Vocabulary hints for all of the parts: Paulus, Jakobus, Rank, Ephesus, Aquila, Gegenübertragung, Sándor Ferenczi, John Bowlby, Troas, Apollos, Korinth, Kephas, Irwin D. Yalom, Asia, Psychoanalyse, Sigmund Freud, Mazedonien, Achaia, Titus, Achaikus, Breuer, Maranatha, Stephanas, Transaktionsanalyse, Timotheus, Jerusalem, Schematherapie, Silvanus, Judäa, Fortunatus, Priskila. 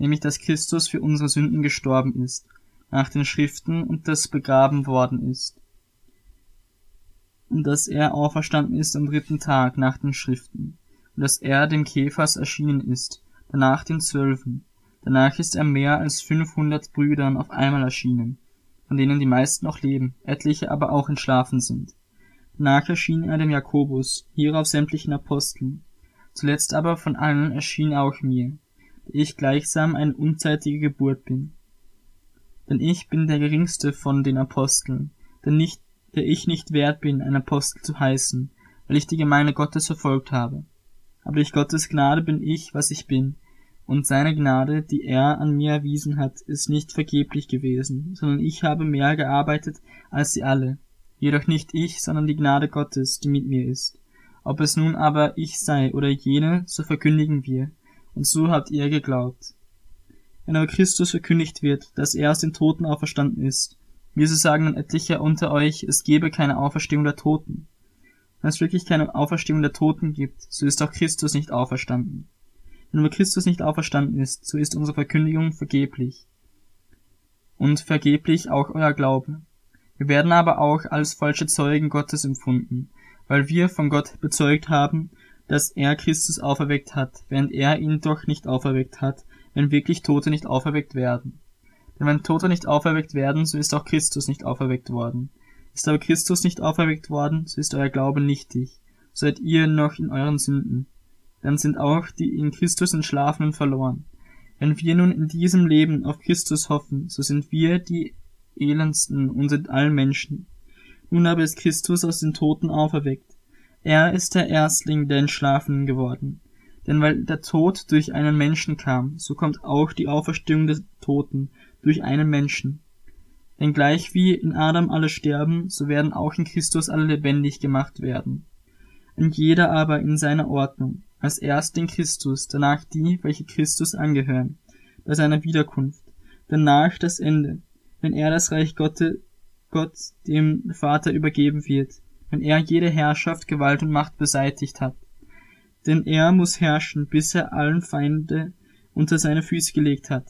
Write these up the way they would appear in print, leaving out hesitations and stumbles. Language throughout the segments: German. nämlich dass Christus für unsere Sünden gestorben ist, nach den Schriften, und dass begraben worden ist, und dass er auferstanden ist am dritten Tag nach den Schriften, und dass er dem Kephas erschienen ist, danach den 12. Danach ist er mehr als 500 Brüdern auf einmal erschienen, von denen die meisten noch leben, etliche aber auch entschlafen sind. Danach erschien er dem Jakobus, hierauf sämtlichen Aposteln. Zuletzt aber von allen erschien auch mir, da ich gleichsam eine unzeitige Geburt bin. Denn ich bin der geringste von den Aposteln, der ich nicht wert bin, ein Apostel zu heißen, weil ich die Gemeinde Gottes verfolgt habe. Aber durch Gottes Gnade bin ich, was ich bin, und seine Gnade, die er an mir erwiesen hat, ist nicht vergeblich gewesen, sondern ich habe mehr gearbeitet als sie alle. Jedoch nicht ich, sondern die Gnade Gottes, die mit mir ist. Ob es nun aber ich sei oder jene, so verkündigen wir, und so habt ihr geglaubt. Wenn aber Christus verkündigt wird, dass er aus den Toten auferstanden ist, wie so sagen nun etliche unter euch, es gebe keine Auferstehung der Toten. Wenn es wirklich keine Auferstehung der Toten gibt, so ist auch Christus nicht auferstanden. Wenn aber Christus nicht auferstanden ist, so ist unsere Verkündigung vergeblich, und vergeblich auch euer Glaube. Wir werden aber auch als falsche Zeugen Gottes empfunden, weil wir von Gott bezeugt haben, dass er Christus auferweckt hat, während er ihn doch nicht auferweckt hat, wenn wirklich Tote nicht auferweckt werden. Denn wenn Tote nicht auferweckt werden, so ist auch Christus nicht auferweckt worden. Ist aber Christus nicht auferweckt worden, so ist euer Glaube nichtig, so seid ihr noch in euren Sünden. Dann sind auch die in Christus Entschlafenen verloren. Wenn wir nun in diesem Leben auf Christus hoffen, so sind wir die elendsten unter allen Menschen. Nun aber ist Christus aus den Toten auferweckt. Er ist der Erstling der Entschlafenen geworden. Denn weil der Tod durch einen Menschen kam, so kommt auch die Auferstehung der Toten durch einen Menschen. Denn gleich wie in Adam alle sterben, so werden auch in Christus alle lebendig gemacht werden. Und jeder aber in seiner Ordnung, als Erstling Christus, danach die, welche Christus angehören, bei seiner Wiederkunft, danach das Ende, wenn er das Reich Gott dem Vater übergeben wird, wenn er jede Herrschaft, Gewalt und Macht beseitigt hat. Denn er muss herrschen, bis er allen Feinde unter seine Füße gelegt hat.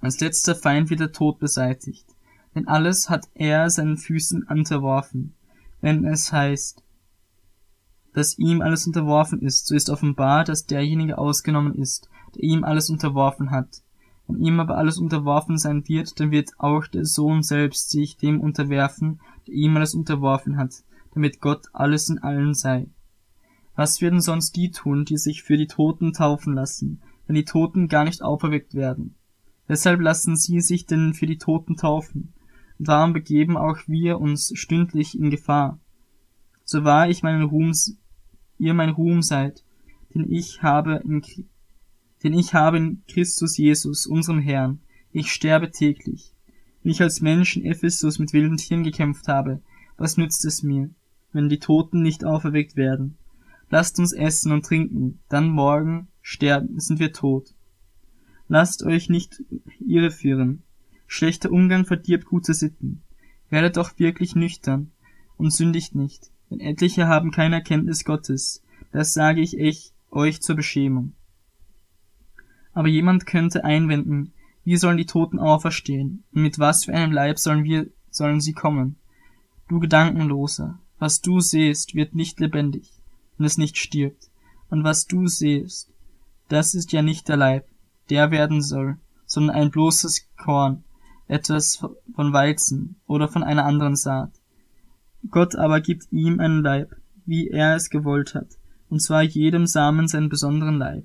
Als letzter Feind wird der Tod beseitigt, denn alles hat er seinen Füßen unterworfen. Wenn es heißt, dass ihm alles unterworfen ist, so ist offenbar, dass derjenige ausgenommen ist, der ihm alles unterworfen hat. Wenn ihm aber alles unterworfen sein wird, dann wird auch der Sohn selbst sich dem unterwerfen, der ihm alles unterworfen hat, damit Gott alles in allen sei. Was werden sonst die tun, die sich für die Toten taufen lassen, wenn die Toten gar nicht auferweckt werden? Deshalb lassen sie sich denn für die Toten taufen, und darum begeben auch wir uns stündlich in Gefahr. So wahr ihr mein Ruhm seid, den ich habe in Christus Jesus, unserem Herrn, ich sterbe täglich. Wenn ich als Mensch in Ephesus mit wilden Tieren gekämpft habe, was nützt es mir, wenn die Toten nicht auferweckt werden? Lasst uns essen und trinken, dann morgen sterben, sind wir tot. Lasst euch nicht irreführen. Schlechter Umgang verdirbt gute Sitten. Werdet doch wirklich nüchtern und sündigt nicht, denn etliche haben keine Erkenntnis Gottes. Das sage ich euch zur Beschämung. Aber jemand könnte einwenden, wie sollen die Toten auferstehen, und mit was für einem Leib sollen sie kommen? Du Gedankenloser, was du sähst, wird nicht lebendig, wenn es nicht stirbt. Und was du sähst, das ist ja nicht der Leib, der werden soll, sondern ein bloßes Korn, etwas von Weizen oder von einer anderen Saat. Gott aber gibt ihm einen Leib, wie er es gewollt hat, und zwar jedem Samen seinen besonderen Leib.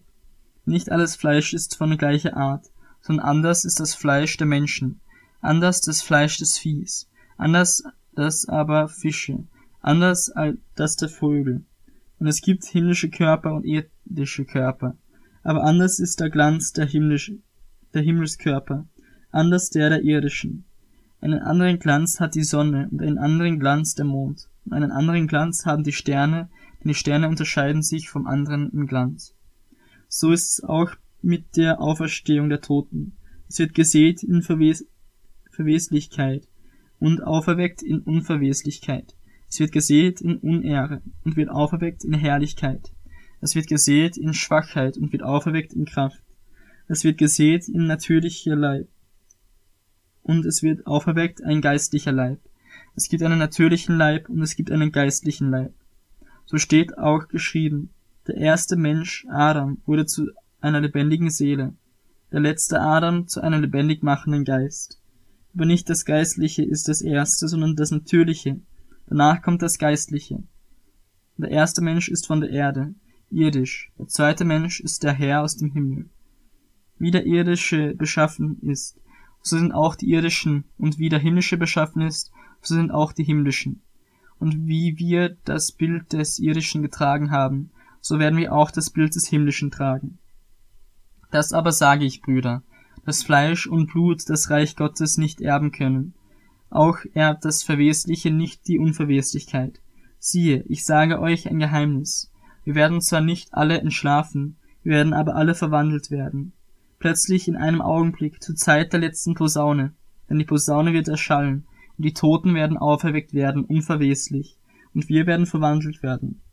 Nicht alles Fleisch ist von gleicher Art, sondern anders ist das Fleisch der Menschen, anders das Fleisch des Viehs, anders das aber Fische, anders als das der Vögel. Und es gibt himmlische Körper und irdische Körper, aber anders ist der Glanz der Himmelskörper, anders der irdischen. Einen anderen Glanz hat die Sonne und einen anderen Glanz der Mond, und einen anderen Glanz haben die Sterne, denn die Sterne unterscheiden sich vom anderen im Glanz. So ist es auch mit der Auferstehung der Toten. Es wird gesät in Verweslichkeit und auferweckt in Unverweslichkeit. Es wird gesät in Unehre und wird auferweckt in Herrlichkeit. Es wird gesät in Schwachheit und wird auferweckt in Kraft. Es wird gesät in natürlicher Leib. Und es wird auferweckt ein geistlicher Leib. Es gibt einen natürlichen Leib und es gibt einen geistlichen Leib. So steht auch geschrieben, der erste Mensch, Adam, wurde zu einer lebendigen Seele, der letzte Adam zu einem lebendig machenden Geist. Aber nicht das Geistliche ist das Erste, sondern das Natürliche. Danach kommt das Geistliche. Der erste Mensch ist von der Erde, irdisch. Der zweite Mensch ist der Herr aus dem Himmel. Wie der irdische beschaffen ist, so sind auch die irdischen, und wie der himmlische beschaffen ist, so sind auch die himmlischen. Und wie wir das Bild des irdischen getragen haben, so werden wir auch das Bild des himmlischen tragen. Das aber sage ich, Brüder, dass Fleisch und Blut das Reich Gottes nicht erben können. Auch erbt das Verwesliche nicht die Unverweslichkeit. Siehe, ich sage euch ein Geheimnis. Wir werden zwar nicht alle entschlafen, wir werden aber alle verwandelt werden. Plötzlich in einem Augenblick, zur Zeit der letzten Posaune, denn die Posaune wird erschallen, und die Toten werden auferweckt werden, unverweslich, und wir werden verwandelt werden.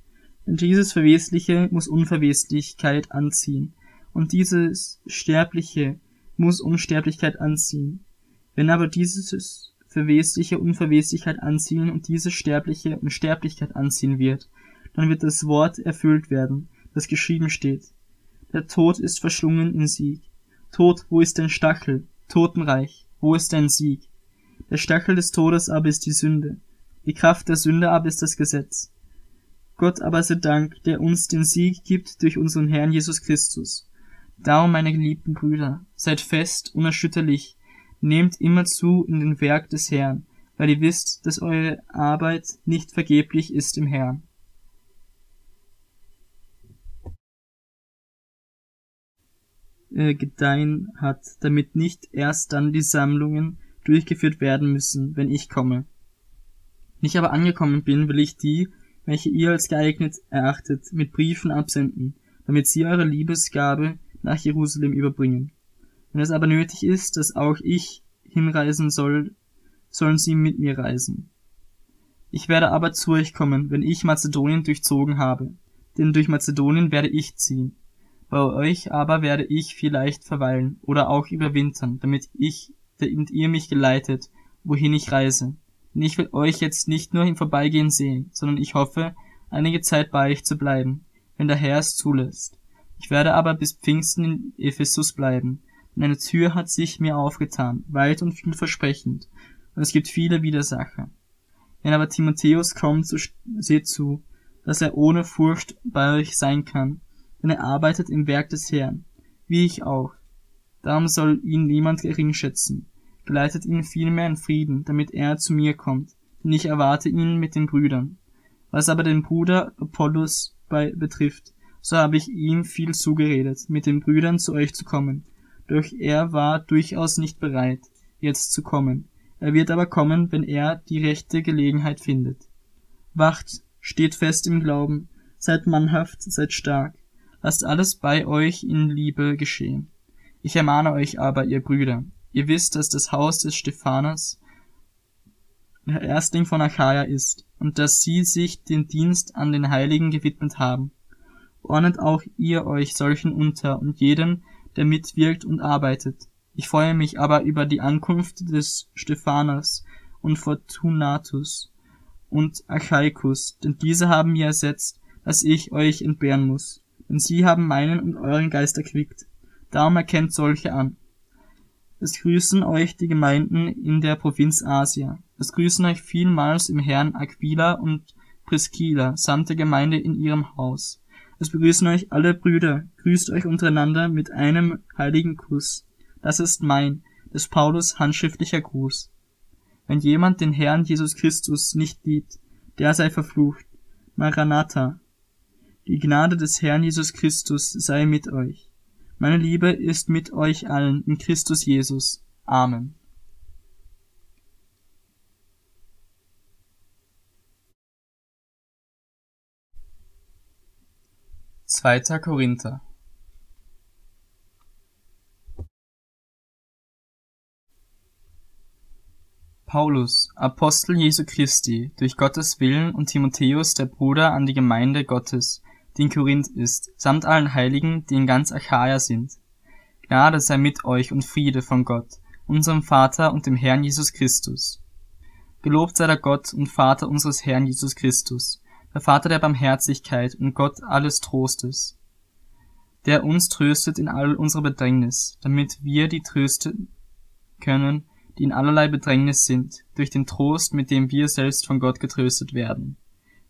Denn dieses Verwesliche muss Unverweslichkeit anziehen, und dieses Sterbliche muss Unsterblichkeit anziehen. Wenn aber dieses Verwesliche Unverweslichkeit anziehen und dieses Sterbliche Unsterblichkeit anziehen wird, dann wird das Wort erfüllt werden, das geschrieben steht. Der Tod ist verschlungen in Sieg. Tod, wo ist dein Stachel? Totenreich, wo ist dein Sieg? Der Stachel des Todes aber ist die Sünde, die Kraft der Sünde aber ist das Gesetz. Gott aber sei Dank, der uns den Sieg gibt durch unseren Herrn Jesus Christus. Darum, meine geliebten Brüder, seid fest, unerschütterlich, nehmt immer zu in den Werk des Herrn, weil ihr wisst, dass eure Arbeit nicht vergeblich ist im Herrn. Gedeihen hat, damit nicht erst dann die Sammlungen durchgeführt werden müssen, wenn ich komme. Wenn ich aber angekommen bin, will ich die, welche ihr als geeignet erachtet, mit Briefen absenden, damit sie eure Liebesgabe nach Jerusalem überbringen. Wenn es aber nötig ist, dass auch ich hinreisen soll, sollen sie mit mir reisen. Ich werde aber zu euch kommen, wenn ich Mazedonien durchzogen habe, denn durch Mazedonien werde ich ziehen. Bei euch aber werde ich vielleicht verweilen oder auch überwintern, damit ihr mich geleitet, wohin ich reise. Denn ich will euch jetzt nicht nur im Vorbeigehen sehen, sondern ich hoffe, einige Zeit bei euch zu bleiben, wenn der Herr es zulässt. Ich werde aber bis Pfingsten in Ephesus bleiben, denn eine Tür hat sich mir aufgetan, weit und vielversprechend, und es gibt viele Widersacher. Wenn aber Timotheus kommt, so seht zu, dass er ohne Furcht bei euch sein kann, denn er arbeitet im Werk des Herrn, wie ich auch. Darum soll ihn niemand gering schätzen. Geleitet ihn vielmehr in Frieden, damit er zu mir kommt, denn ich erwarte ihn mit den Brüdern. Was aber den Bruder Apollos betrifft, so habe ich ihm viel zugeredet, mit den Brüdern zu euch zu kommen. Doch er war durchaus nicht bereit, jetzt zu kommen. Er wird aber kommen, wenn er die rechte Gelegenheit findet. Wacht, steht fest im Glauben, seid mannhaft, seid stark. Lasst alles bei euch in Liebe geschehen. Ich ermahne euch aber, ihr Brüder, ihr wisst, dass das Haus des Stephanas der Erstling von Achaia ist und dass sie sich den Dienst an den Heiligen gewidmet haben. Ordnet auch ihr euch solchen unter und jedem, der mitwirkt und arbeitet. Ich freue mich aber über die Ankunft des Stephanas und Fortunatus und Achaikus, denn diese haben mir ersetzt, dass ich euch entbehren muss, denn sie haben meinen und euren Geist erquickt. Darum erkennt solche an. Es grüßen euch die Gemeinden in der Provinz Asia. Es grüßen euch vielmals im Herrn Aquila und Priskila samt der Gemeinde in ihrem Haus. Es begrüßen euch alle Brüder. Grüßt euch untereinander mit einem heiligen Kuss. Das ist mein, des Paulus, handschriftlicher Gruß. Wenn jemand den Herrn Jesus Christus nicht liebt, der sei verflucht. Maranatha. Die Gnade des Herrn Jesus Christus sei mit euch. Meine Liebe ist mit euch allen in Christus Jesus. Amen. Zweiter Korinther. Paulus, Apostel Jesu Christi, durch Gottes Willen, und Timotheus, der Bruder, an die Gemeinde Gottes, die in Korinth ist, samt allen Heiligen, die in ganz Achaia sind. Gnade sei mit euch und Friede von Gott, unserem Vater und dem Herrn Jesus Christus. Gelobt sei der Gott und Vater unseres Herrn Jesus Christus, der Vater der Barmherzigkeit und Gott alles Trostes, der uns tröstet in all unserer Bedrängnis, damit wir die trösten können, die in allerlei Bedrängnis sind, durch den Trost, mit dem wir selbst von Gott getröstet werden.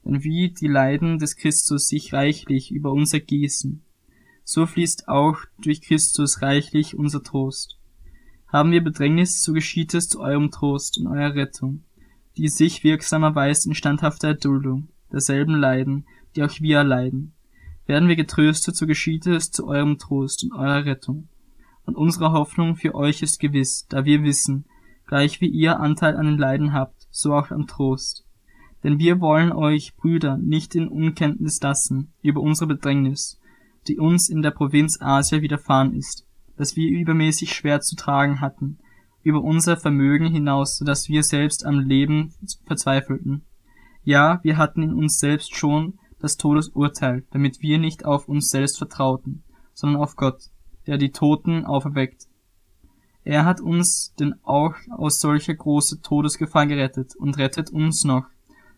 Denn wie die Leiden des Christus sich reichlich über uns ergießen, so fließt auch durch Christus reichlich unser Trost. Haben wir Bedrängnis, so geschieht es zu eurem Trost und eurer Rettung, die sich wirksam erweist in standhafter Erduldung derselben Leiden, die auch wir erleiden. Werden wir getröstet, so geschieht es zu eurem Trost und eurer Rettung. Und unsere Hoffnung für euch ist gewiss, da wir wissen, gleich wie ihr Anteil an den Leiden habt, so auch am Trost. Denn wir wollen euch, Brüder, nicht in Unkenntnis lassen über unsere Bedrängnis, die uns in der Provinz Asia widerfahren ist, dass wir übermäßig schwer zu tragen hatten, über unser Vermögen hinaus, so dass wir selbst am Leben verzweifelten. Ja, wir hatten in uns selbst schon das Todesurteil, damit wir nicht auf uns selbst vertrauten, sondern auf Gott, der die Toten auferweckt. Er hat uns denn auch aus solcher großer Todesgefahr gerettet und rettet uns noch,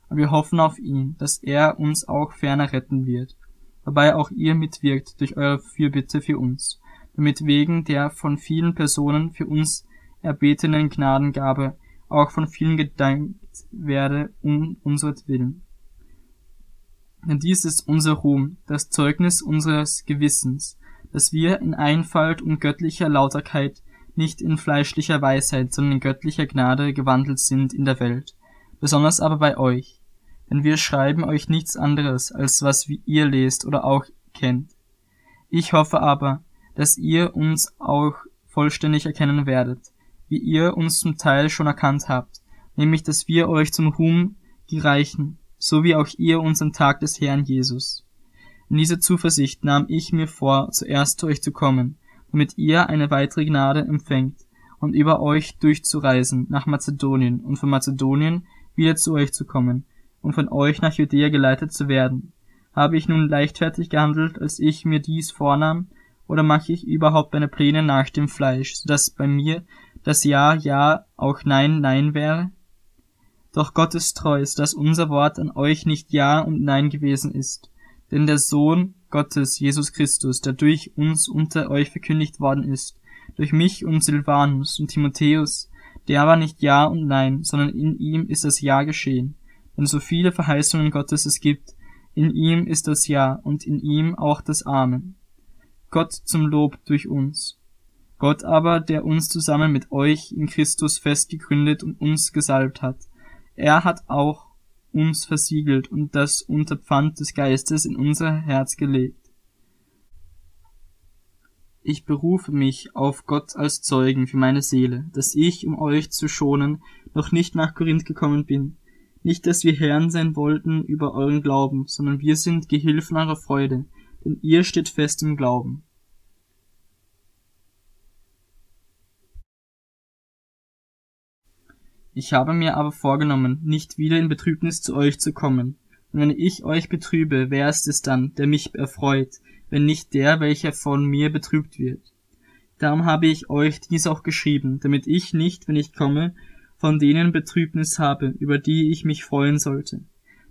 und wir hoffen auf ihn, dass er uns auch ferner retten wird, wobei auch ihr mitwirkt durch eure Fürbitte für uns, damit wegen der von vielen Personen für uns erbetenen Gnadengabe auch von vielen gedankt werde um unseretwillen. Denn dies ist unser Ruhm, das Zeugnis unseres Gewissens, dass wir in Einfalt und göttlicher Lauterkeit, nicht in fleischlicher Weisheit, sondern in göttlicher Gnade gewandelt sind in der Welt, besonders aber bei euch, denn wir schreiben euch nichts anderes, als was ihr lest oder auch kennt. Ich hoffe aber, dass ihr uns auch vollständig erkennen werdet, wie ihr uns zum Teil schon erkannt habt, nämlich, dass wir euch zum Ruhm gereichen, so wie auch ihr uns am Tag des Herrn Jesus. In dieser Zuversicht nahm ich mir vor, zuerst zu euch zu kommen, damit ihr eine weitere Gnade empfängt und über euch durchzureisen nach Mazedonien und von Mazedonien wieder zu euch zu kommen und von euch nach Judäa geleitet zu werden. Habe ich nun leichtfertig gehandelt, als ich mir dies vornahm, oder mache ich überhaupt meine Pläne nach dem Fleisch, sodass bei mir das Ja, Ja auch Nein, Nein wäre? Doch Gott ist treu, dass unser Wort an euch nicht Ja und Nein gewesen ist. Denn der Sohn Gottes, Jesus Christus, der durch uns unter euch verkündigt worden ist, durch mich und Silvanus und Timotheus, der war nicht Ja und Nein, sondern in ihm ist das Ja geschehen. Denn so viele Verheißungen Gottes es gibt, in ihm ist das Ja und in ihm auch das Amen. Gott zum Lob durch uns. Gott aber, der uns zusammen mit euch in Christus festgegründet und uns gesalbt hat, er hat auch uns versiegelt und das Unterpfand des Geistes in unser Herz gelegt. Ich berufe mich auf Gott als Zeugen für meine Seele, dass ich, um euch zu schonen, noch nicht nach Korinth gekommen bin. Nicht, dass wir Herren sein wollten über euren Glauben, sondern wir sind Gehilfen eurer Freude, denn ihr steht fest im Glauben. Ich habe mir aber vorgenommen, nicht wieder in Betrübnis zu euch zu kommen. Und wenn ich euch betrübe, wer ist es dann, der mich erfreut, wenn nicht der, welcher von mir betrübt wird? Darum habe ich euch dies auch geschrieben, damit ich nicht, wenn ich komme, von denen Betrübnis habe, über die ich mich freuen sollte.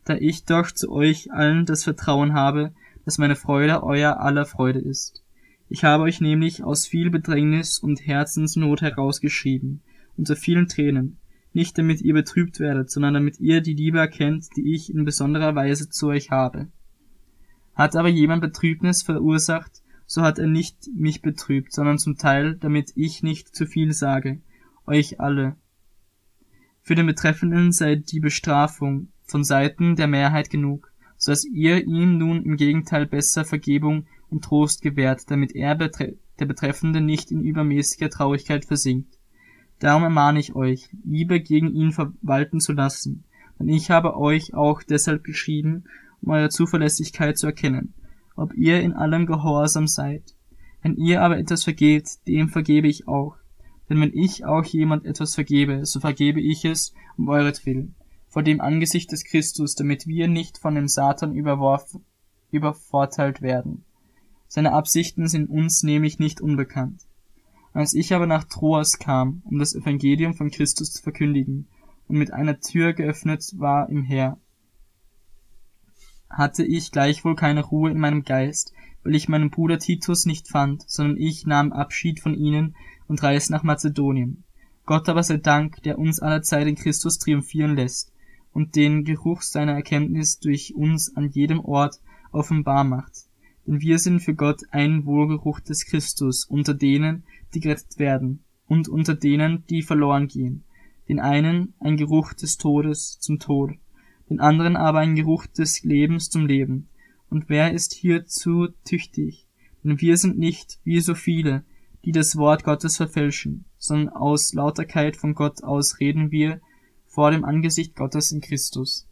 Da ich doch zu euch allen das Vertrauen habe, dass meine Freude euer aller Freude ist. Ich habe euch nämlich aus viel Bedrängnis und Herzensnot herausgeschrieben, unter vielen Tränen, nicht damit ihr betrübt werdet, sondern damit ihr die Liebe erkennt, die ich in besonderer Weise zu euch habe. Hat aber jemand Betrübnis verursacht, so hat er nicht mich betrübt, sondern zum Teil, damit ich nicht zu viel sage, euch alle. Für den Betreffenden sei die Bestrafung von Seiten der Mehrheit genug, so dass ihr ihm nun im Gegenteil besser Vergebung und Trost gewährt, damit er, der Betreffende, nicht in übermäßiger Traurigkeit versinkt. Darum ermahne ich euch, Liebe gegen ihn verwalten zu lassen, denn ich habe euch auch deshalb geschrieben, um eure Zuverlässigkeit zu erkennen, ob ihr in allem gehorsam seid. Wenn ihr aber etwas vergebt, dem vergebe ich auch. Denn wenn ich auch jemand etwas vergebe, so vergebe ich es um euretwillen, vor dem Angesicht des Christus, damit wir nicht von dem Satan übervorteilt werden. Seine Absichten sind uns nämlich nicht unbekannt. Als ich aber nach Troas kam, um das Evangelium von Christus zu verkündigen, und mit einer Tür geöffnet war im Heer, hatte ich gleichwohl keine Ruhe in meinem Geist, weil ich meinen Bruder Titus nicht fand, sondern ich nahm Abschied von ihnen und reiste nach Mazedonien. Gott aber sei Dank, der uns allerzeit in Christus triumphieren lässt und den Geruch seiner Erkenntnis durch uns an jedem Ort offenbar macht. Denn wir sind für Gott ein Wohlgeruch des Christus unter denen, die gerettet werden, und unter denen, die verloren gehen. Den einen ein Geruch des Todes zum Tod, den anderen aber ein Geruch des Lebens zum Leben. Und wer ist hierzu tüchtig? Denn wir sind nicht, wie so viele, die das Wort Gottes verfälschen, sondern aus Lauterkeit von Gott aus reden wir vor dem Angesicht Gottes in Christus.